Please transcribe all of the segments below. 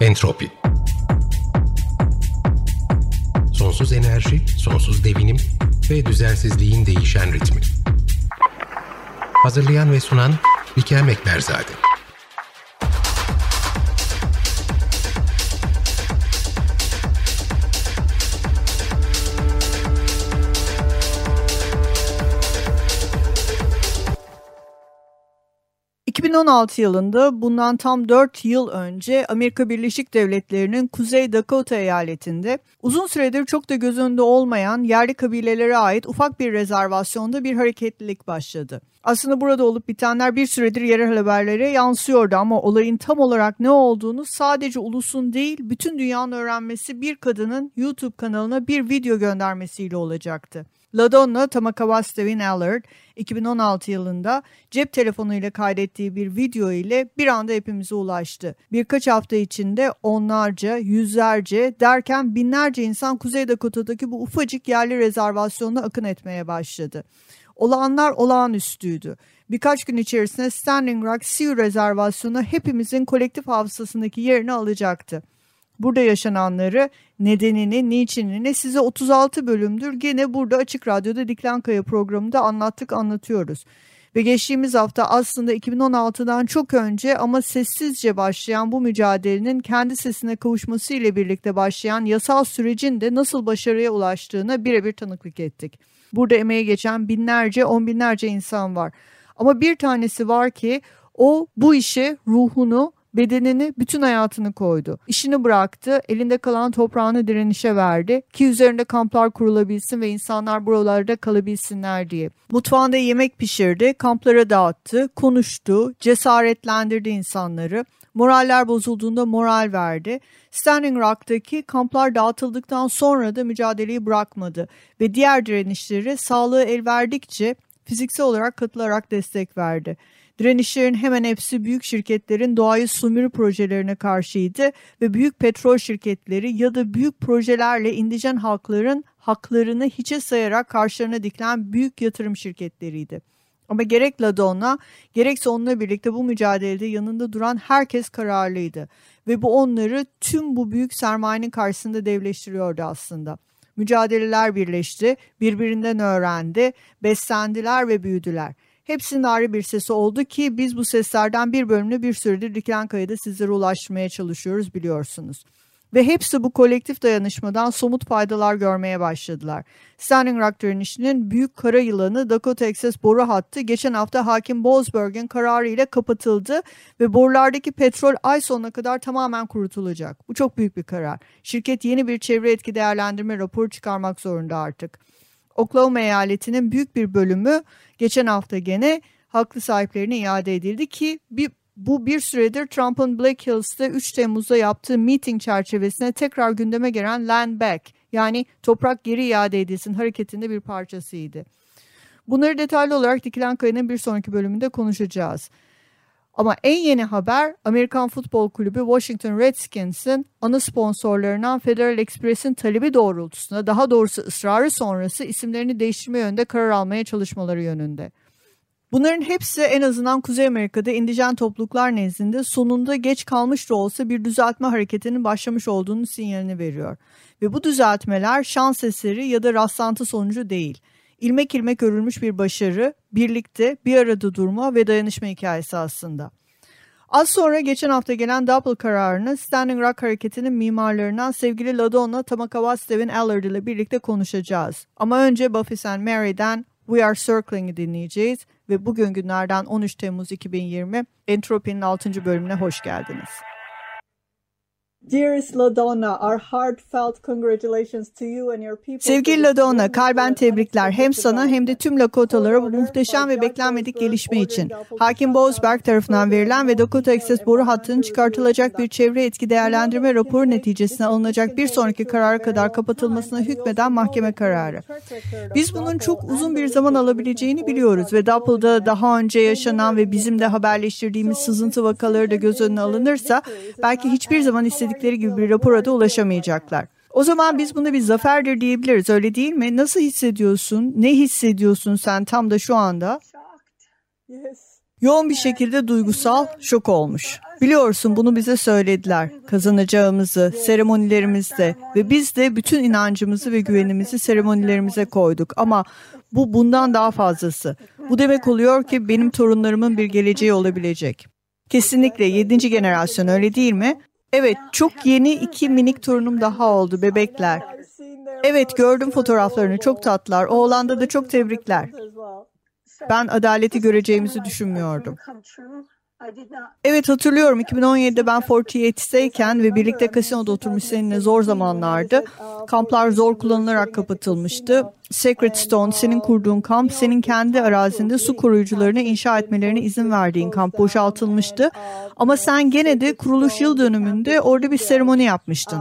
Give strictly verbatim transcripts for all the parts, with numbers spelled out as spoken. Entropi. Sonsuz enerji, sonsuz devinim ve düzensizliğin değişen ritmi. Hazırlayan ve sunan Bikem Ekmezade. iki bin on altı yılında bundan tam dört yıl önce Amerika Birleşik Devletleri'nin Kuzey Dakota eyaletinde uzun süredir çok da göz önünde olmayan yerli kabilelere ait ufak bir rezervasyonda bir hareketlilik başladı. Aslında burada olup bitenler bir süredir yerel haberlere yansıyordu ama olayın tam olarak ne olduğunu sadece ulusun değil bütün dünyanın öğrenmesi bir kadının YouTube kanalına bir video göndermesiyle olacaktı. LaDonna Tamakawastewin Allard iki bin on altı yılında cep telefonuyla kaydettiği bir video ile bir anda hepimize ulaştı. Birkaç hafta içinde onlarca, yüzlerce derken binlerce insan Kuzey Dakota'daki bu ufacık yerli rezervasyonuna akın etmeye başladı. Olağanlar olağanüstüydü. Birkaç gün içerisinde Standing Rock Sioux rezervasyonu hepimizin kolektif hafızasındaki yerini alacaktı. Burada yaşananları, nedenini, niçinini size otuz altı bölümdür gene burada Açık Radyo'da Dikilen Kaya programında anlattık, anlatıyoruz. Ve geçtiğimiz hafta aslında iki bin on altıdan çok önce ama sessizce başlayan bu mücadelenin kendi sesine kavuşması ile birlikte başlayan yasal sürecin de nasıl başarıya ulaştığına birebir tanıklık ettik. Burada emeğe geçen binlerce, on binlerce insan var. Ama bir tanesi var ki o bu işe ruhunu, bedenini, bütün hayatını koydu. İşini bıraktı, elinde kalan toprağını direnişe verdi ki üzerinde kamplar kurulabilsin ve insanlar buralarda kalabilsinler diye. Mutfağında yemek pişirdi, kamplara dağıttı, konuştu, cesaretlendirdi insanları. Moraller bozulduğunda moral verdi. Standing Rock'taki kamplar dağıtıldıktan sonra da mücadeleyi bırakmadı ve diğer direnişleri sağlığı el verdikçe fiziksel olarak katılarak destek verdi. Direnişlerin hemen hepsi büyük şirketlerin doğayı sömürü projelerine karşıydı ve büyük petrol şirketleri ya da büyük projelerle indijen halkların haklarını hiçe sayarak karşılarına dikilen büyük yatırım şirketleriydi. Ama gerek LaDonna, gerekse onunla birlikte bu mücadelede yanında duran herkes kararlıydı ve bu onları tüm bu büyük sermayenin karşısında devleştiriyordu aslında. Mücadeleler birleşti, birbirinden öğrendi, beslendiler ve büyüdüler. Hepsinin ayrı bir sesi oldu ki biz bu seslerden bir bölümünü bir süredir Dikilen Kaya'da sizlere ulaştırmaya çalışıyoruz biliyorsunuz. Ve hepsi bu kolektif dayanışmadan somut faydalar görmeye başladılar. Standing Rock direnişinin büyük kara yılanı Dakota Access boru hattı geçen hafta Hakim Bozberg'in kararı ile kapatıldı ve borulardaki petrol ay sonuna kadar tamamen kurutulacak. Bu çok büyük bir karar. Şirket yeni bir çevre etki değerlendirme raporu çıkarmak zorunda artık. Oklahoma eyaletinin büyük bir bölümü geçen hafta gene haklı sahiplerine iade edildi ki bir, bu bir süredir Trump'ın Black Hills'te üç Temmuz'da yaptığı miting çerçevesine tekrar gündeme gelen Land Back yani toprak geri iade edilsin hareketinde bir parçasıydı. Bunları detaylı olarak Dikilen Kaya'nın bir sonraki bölümünde konuşacağız. Ama en yeni haber Amerikan Futbol Kulübü Washington Redskins'in ana sponsorlarından Federal Express'in talebi doğrultusunda daha doğrusu ısrarı sonrası isimlerini değiştirme yönünde karar almaya çalışmaları yönünde. Bunların hepsi en azından Kuzey Amerika'da indijen topluluklar nezdinde sonunda geç kalmış da olsa bir düzeltme hareketinin başlamış olduğunu sinyalini veriyor. Ve bu düzeltmeler şans eseri ya da rastlantı sonucu değil. İlmek ilmek örülmüş bir başarı, birlikte bir arada durma ve dayanışma hikayesi aslında. Az sonra geçen hafta gelen double kararını Standing Rock hareketinin mimarlarından sevgili LaDonna Tamakawastewin Allard ile birlikte konuşacağız. Ama önce Buffy and Mary'den We Are Circling'i dinleyeceğiz ve bugün günlerden on üç Temmuz iki bin yirmi Entropi'nin altıncı bölümüne hoş geldiniz. Sevgili LaDonna, kalben tebrikler hem sana hem de tüm Lakotalara bu muhteşem ve beklenmedik gelişme için. Hakim Bozberg tarafından verilen ve Dakota Access boru hattının çıkartılacak bir çevre etki değerlendirme raporu neticesine alınacak bir sonraki karara kadar kapatılmasına hükmeden mahkeme kararı. Biz bunun çok uzun bir zaman alabileceğini biliyoruz ve Dapple'da daha önce yaşanan ve bizim de haberleştirdiğimiz sızıntı vakaları da göz önüne alınırsa belki hiçbir zaman istedikleri gibi bir rapora da ulaşamayacaklar. O zaman biz bunu bir zaferdir diyebiliriz, öyle değil mi? Nasıl hissediyorsun? Ne hissediyorsun sen tam da şu anda? Yoğun bir şekilde duygusal şok olmuş. Biliyorsun, bunu bize söylediler. Kazanacağımızı seremonilerimizde ve biz de bütün inancımızı ve güvenimizi seremonilerimize koyduk. Ama bu bundan daha fazlası. Bu demek oluyor ki benim torunlarımın bir geleceği olabilecek. Kesinlikle yedinci generasyon, öyle değil mi? Evet, çok yeni iki minik torunum daha oldu, bebekler. Evet, gördüm fotoğraflarını, çok tatlılar. Oğlanda da çok tebrikler. Ben adaleti göreceğimizi düşünmüyordum. Evet, hatırlıyorum, iki bin on yedi'de ben Fort Yates'teyken ve birlikte kasinoda oturmuş seninle zor zamanlardı. Kamplar zor kullanılarak kapatılmıştı. Sacred Stone, senin kurduğun kamp, senin kendi arazinde su koruyucularını inşa etmelerine izin verdiğin kamp boşaltılmıştı. Ama sen gene de kuruluş yıl dönümünde orada bir seremoni yapmıştın.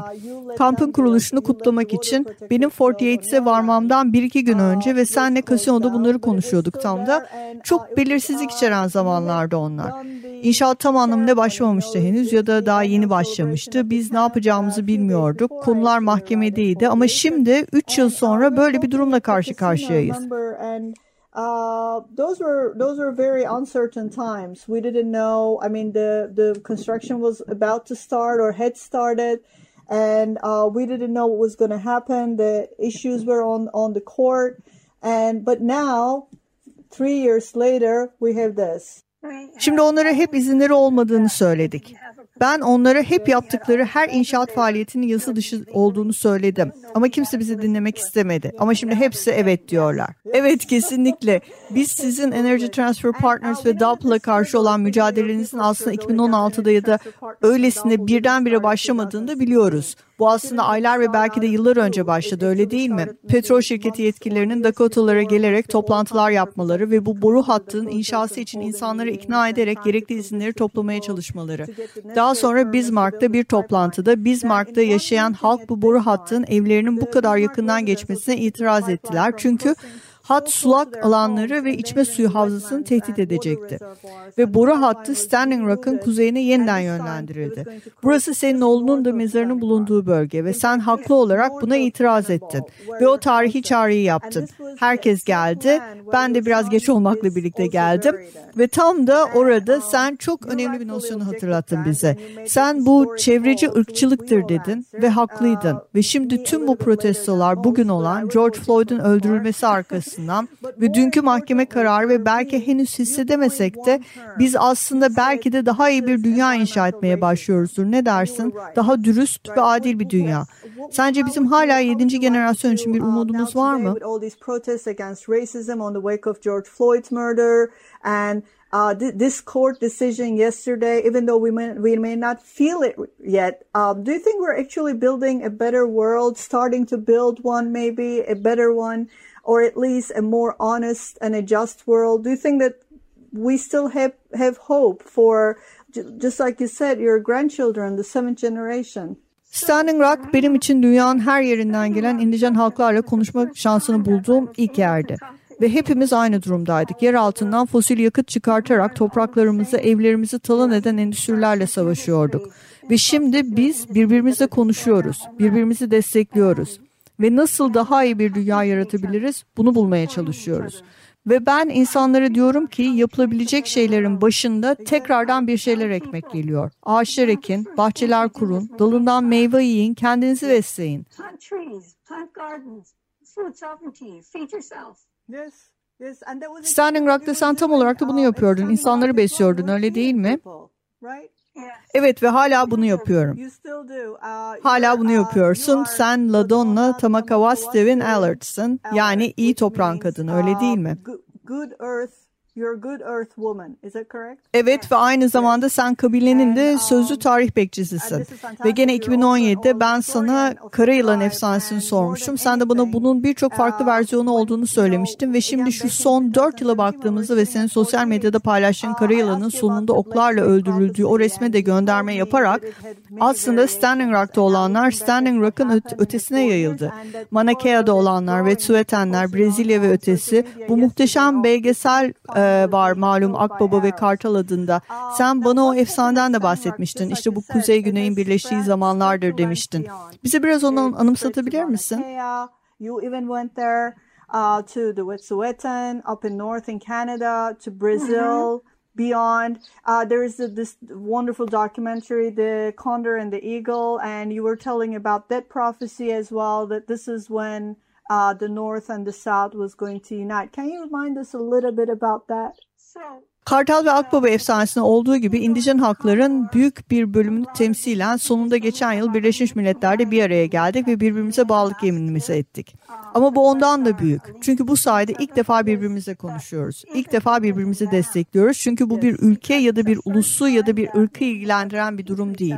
Kampın kuruluşunu kutlamak için benim Fort Yates'e varmamdan bir iki gün önce ve senle kasinoda bunları konuşuyorduk tam da. Çok belirsizlik içeren zamanlardı onlar. İnşaat tam anlamıyla başlamamıştı henüz ya da daha yeni başlamıştı. Biz ne yapacağımızı bilmiyorduk. Konular mahkemedeydi ama şimdi üç yıl sonra böyle bir durumla karşı karşıyayız. Şimdi onlara hep izinleri olmadığını söyledik. Ben onlara hep yaptıkları her inşaat faaliyetinin yasa dışı olduğunu söyledim. Ama kimse bizi dinlemek istemedi. Ama şimdi hepsi evet diyorlar. Evet, kesinlikle. Biz sizin Energy Transfer Partners ve D A P'la karşı olan mücadelenizin aslında iki bin on altı'da ya da öylesine birdenbire başlamadığını da biliyoruz. Bu aslında aylar ve belki de yıllar önce başladı, öyle değil mi? Petrol şirketi yetkililerinin Dakota'lara gelerek toplantılar yapmaları ve bu boru hattının inşası için insanları ikna ederek gerekli izinleri toplamaya çalışmaları. Daha sonra Bismarck'ta bir toplantıda Bismarck'ta yaşayan halk bu boru hattının evlerinin bu kadar yakından geçmesine itiraz ettiler. Çünkü hat sulak alanları ve içme suyu havzasını tehdit edecekti. Ve boru hattı Standing Rock'ın kuzeyine yeniden yönlendirildi. Burası senin oğlunun da mezarının bulunduğu bölge ve sen haklı olarak buna itiraz ettin. Ve o tarihi çağrıyı yaptın. Herkes geldi. Ben de biraz geç olmakla birlikte geldim. Ve tam da orada sen çok önemli bir nosyonu hatırlattın bize. Sen bu çevreci ırkçılıktır dedin ve haklıydın. Ve şimdi tüm bu protestolar bugün olan George Floyd'un öldürülmesi arkasında ve dünkü mahkeme kararı ve belki henüz hissedemesek de biz aslında belki de daha iyi bir dünya inşa etmeye başlıyoruzdur. Ne dersin? Daha dürüst ve adil bir dünya. Sence bizim hala yedinci generasyon için bir umudumuz var mı? Or at least a more honest and a just world? Do you think that we still have, have hope for, just like you said, your grandchildren, the seventh generation? Standing Rock benim için dünyanın her yerinden gelen indijen halklarla konuşma şansını bulduğum ilk yerdi. Ve hepimiz aynı durumdaydık. Yer altından fosil yakıt çıkartarak topraklarımızı, evlerimizi talan eden endüstrilerle savaşıyorduk. Ve şimdi biz birbirimizle konuşuyoruz, birbirimizi destekliyoruz. Ve nasıl daha iyi bir dünya yaratabiliriz? Bunu bulmaya çalışıyoruz. Ve ben insanlara diyorum ki yapılabilecek şeylerin başında tekrardan bir şeyler ekmek geliyor. Ağaçlar ekin, bahçeler kurun, dalından meyve yiyin, kendinizi besleyin. Standing Rock'ta sen tam olarak da bunu yapıyordun. İnsanları besliyordun, öyle değil mi? Evet ve hala bunu yapıyorum. Hala bunu yapıyorsun. Sen LaDonna Tamakawastewin Allard'sın. Yani iyi toprağın kadını, öyle değil mi? Evet ve aynı zamanda sen kabilenin de sözlü tarih bekçisisin. Ve gene iki bin on yedi'de ben sana Kara Yılan efsanesini sormuştum. Sen de bana bunun birçok farklı versiyonu olduğunu söylemiştin. Ve şimdi şu son dört yıla baktığımızda ve senin sosyal medyada paylaştığın Kara Yılan'ın sonunda oklarla öldürüldüğü o resme de gönderme yaparak aslında Standing Rock'ta olanlar Standing Rock'ın ötesine yayıldı. Mauna Kea'da olanlar ve Suetenler, Brezilya ve ötesi bu muhteşem belgesel var malum Akbaba ve Kartal adında. Sen bana o efsaneden de bahsetmiştin. İşte bu kuzey güneyin birleştiği zamanlardır demiştin. Bize biraz ondan anımsatabilir misin? You even went there to the Wet'suwet'en up in north in Canada to Brazil. beyond. Uh, there is a, this wonderful documentary, The Condor and the Eagle, and you were telling about that prophecy as well, that this is when uh, the North and the South was going to unite. Can you remind us a little bit about that? So, Kartal ve Akbaba efsanesinde olduğu gibi indijen halkların büyük bir bölümünü temsilen sonunda geçen yıl Birleşmiş Milletler'de bir araya geldik ve birbirimize bağlılık yeminimizi ettik. Ama bu ondan da büyük. Çünkü bu sayede ilk defa birbirimizle konuşuyoruz. İlk defa birbirimizi destekliyoruz. Çünkü bu bir ülke ya da bir ulusu ya da bir ırkı ilgilendiren bir durum değil.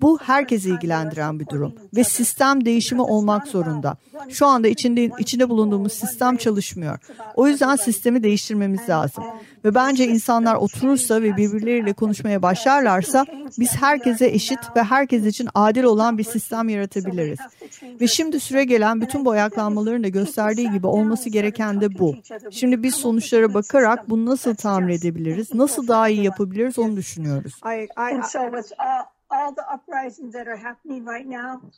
Bu herkesi ilgilendiren bir durum ve sistem değişimi olmak zorunda. Şu anda içinde, içinde bulunduğumuz sistem çalışmıyor. O yüzden sistemi değiştirmemiz lazım. Ve bence insanlar oturursa ve birbirleriyle konuşmaya başlarlarsa biz herkese eşit ve herkes için adil olan bir sistem yaratabiliriz. Ve şimdi süregelen bütün bu ayaklanmaların da gösterdiği gibi olması gereken de bu. Şimdi biz sonuçlara bakarak bunu nasıl tamir edebiliriz, nasıl daha iyi yapabiliriz onu düşünüyoruz. All the uprisings that are happening right now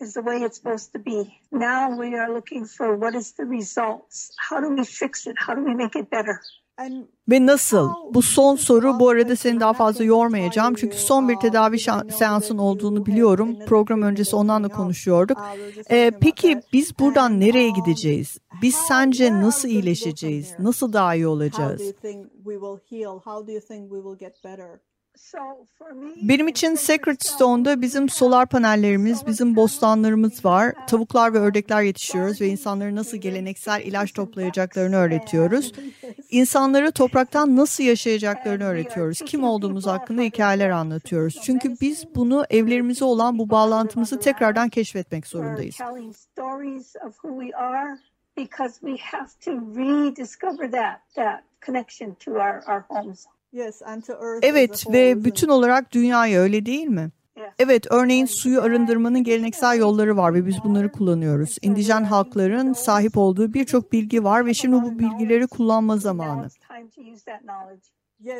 is the way it's supposed to be. Now we are looking for what is the results? How do we fix it? How do we make it better? Ve nasıl? Bu son soru. Bu arada seni daha fazla yormayacağım. Çünkü son bir tedavi seansın olduğunu biliyorum. Program öncesi ondan da konuşuyorduk. Ee, peki biz buradan nereye gideceğiz? Biz sence nasıl iyileşeceğiz? Nasıl daha iyi olacağız? Benim için Sacred Stone'da bizim solar panellerimiz, bizim bostanlarımız var. Tavuklar ve ördekler yetiştiriyoruz ve insanlara nasıl geleneksel ilaç toplayacaklarını öğretiyoruz. İnsanlara topraktan nasıl yaşayacaklarını öğretiyoruz. Kim olduğumuz hakkında hikayeler anlatıyoruz. Çünkü biz bunu, evlerimize olan bu bağlantımızı tekrardan keşfetmek zorundayız. Evet ve bütün olarak dünyaya, öyle değil mi? Evet, örneğin suyu arındırmanın geleneksel yolları var ve biz bunları kullanıyoruz. İndijen halkların sahip olduğu birçok bilgi var ve şimdi bu bilgileri kullanma zamanı.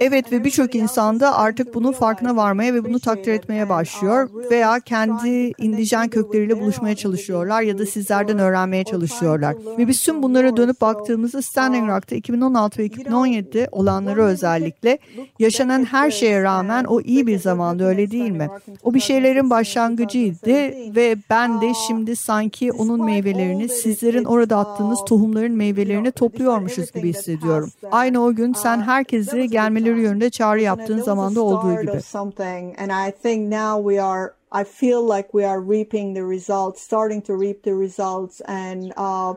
Evet ve birçok insan da artık bunun farkına varmaya ve bunu takdir etmeye başlıyor veya kendi indijen kökleriyle buluşmaya çalışıyorlar ya da sizlerden öğrenmeye çalışıyorlar. Ve biz tüm bunlara dönüp baktığımızda Standing Rock'ta iki bin on altı ve iki bin on yedi olanları özellikle, yaşanan her şeye rağmen o iyi bir zamandı, öyle değil mi? O bir şeylerin başlangıcıydı ve ben de şimdi sanki onun meyvelerini, sizlerin orada attığınız tohumların meyvelerini topluyormuşuz gibi hissediyorum. Aynı o gün sen herkese gel gelmeleri yönünde çağrı yaptığın zamanda olduğu gibi. And I think now we are, I feel like we are reaping the results, starting to reap the results and uh,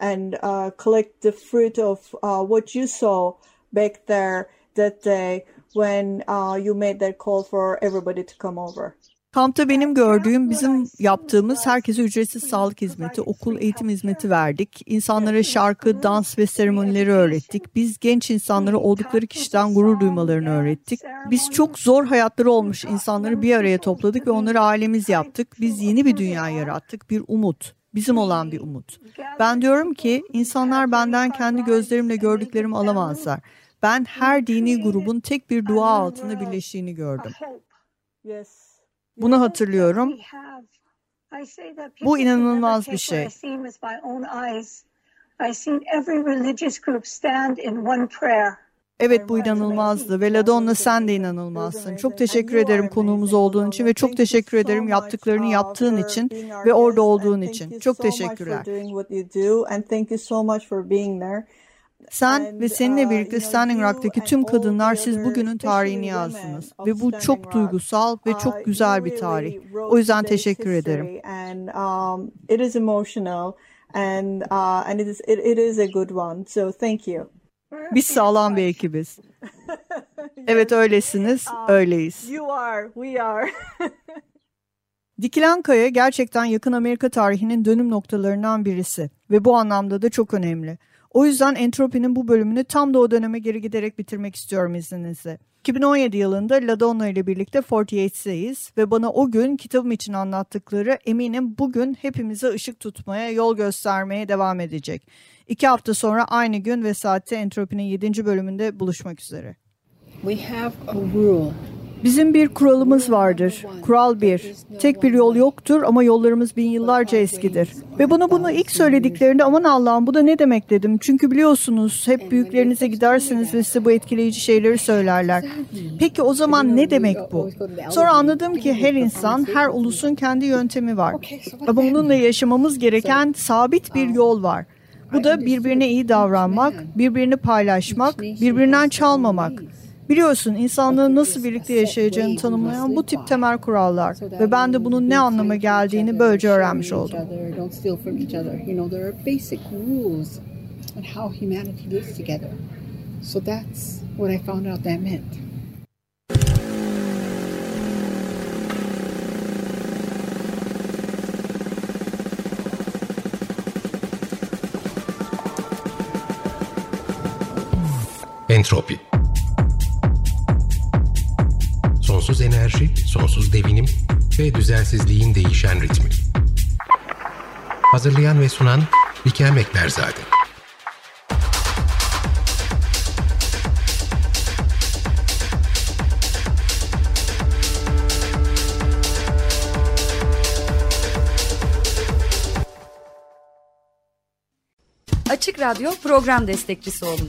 and uh, collect the fruit of uh, what you saw back there that day when uh, you made that call for everybody to come over. Kampta benim gördüğüm, bizim yaptığımız, herkese ücretsiz sağlık hizmeti, okul, eğitim hizmeti verdik. İnsanlara şarkı, dans ve seremonileri öğrettik. Biz genç insanlara oldukları kişiden gurur duymalarını öğrettik. Biz çok zor hayatları olmuş insanları bir araya topladık ve onları ailemiz yaptık. Biz yeni bir dünya yarattık, bir umut. Bizim olan bir umut. Ben diyorum ki insanlar benden kendi gözlerimle gördüklerimi alamazlar. Ben her dini grubun tek bir dua altında birleştiğini gördüm. Bunu hatırlıyorum. Bu inanılmaz bir şey. Evet, bu inanılmazdı ve LaDonna sen de inanılmazsın. Çok teşekkür ederim konuğumuz olduğun için ve çok teşekkür ederim yaptıklarını yaptığın için ve orada olduğun için. Çok teşekkürler. Sen ve seninle birlikte Standing Rock'taki tüm kadınlar, siz bugünün tarihini yazdınız ve bu çok duygusal ve çok güzel bir tarih. O yüzden teşekkür ederim. Biz sağlam bir ekibiz. Evet, öylesiniz, öyleyiz. Dikilen Kaya gerçekten yakın Amerika tarihinin dönüm noktalarından birisi ve bu anlamda da çok önemli. O yüzden Entropi'nin bu bölümünü tam da o döneme geri giderek bitirmek istiyorum izninizle. iki bin on yedi yılında LaDonna ile birlikte Fort Yates'teyiz ve bana o gün kitabım için anlattıkları eminim bugün hepimize ışık tutmaya, yol göstermeye devam edecek. İki hafta sonra aynı gün ve saatte Entropi'nin yedinci bölümünde buluşmak üzere. We have a rule. Bizim bir kuralımız vardır. Kural bir. Tek bir yol yoktur ama yollarımız bin yıllarca eskidir. Ve bunu bunu ilk söylediklerinde aman Allah'ım bu da ne demek dedim. Çünkü biliyorsunuz hep büyüklerinize gidersiniz ve size bu etkileyici şeyleri söylerler. Peki o zaman ne demek bu? Sonra anladım ki her insan, her ulusun kendi yöntemi var. Ama onunla yaşamamız gereken sabit bir yol var. Bu da birbirine iyi davranmak, birbirini paylaşmak, birbirinden çalmamak. Biliyorsun insanlığın nasıl birlikte yaşayacağını tanımlayan bu tip temel kurallar ve ben de bunun ne anlama geldiğini böylece öğrenmiş oldum. Entropi. Sonsuz enerji, sonsuz devinim ve düzensizliğin değişen ritmi. Hazırlayan ve sunan Bikem Ekmezade. Açık Radyo program destekçisi olun.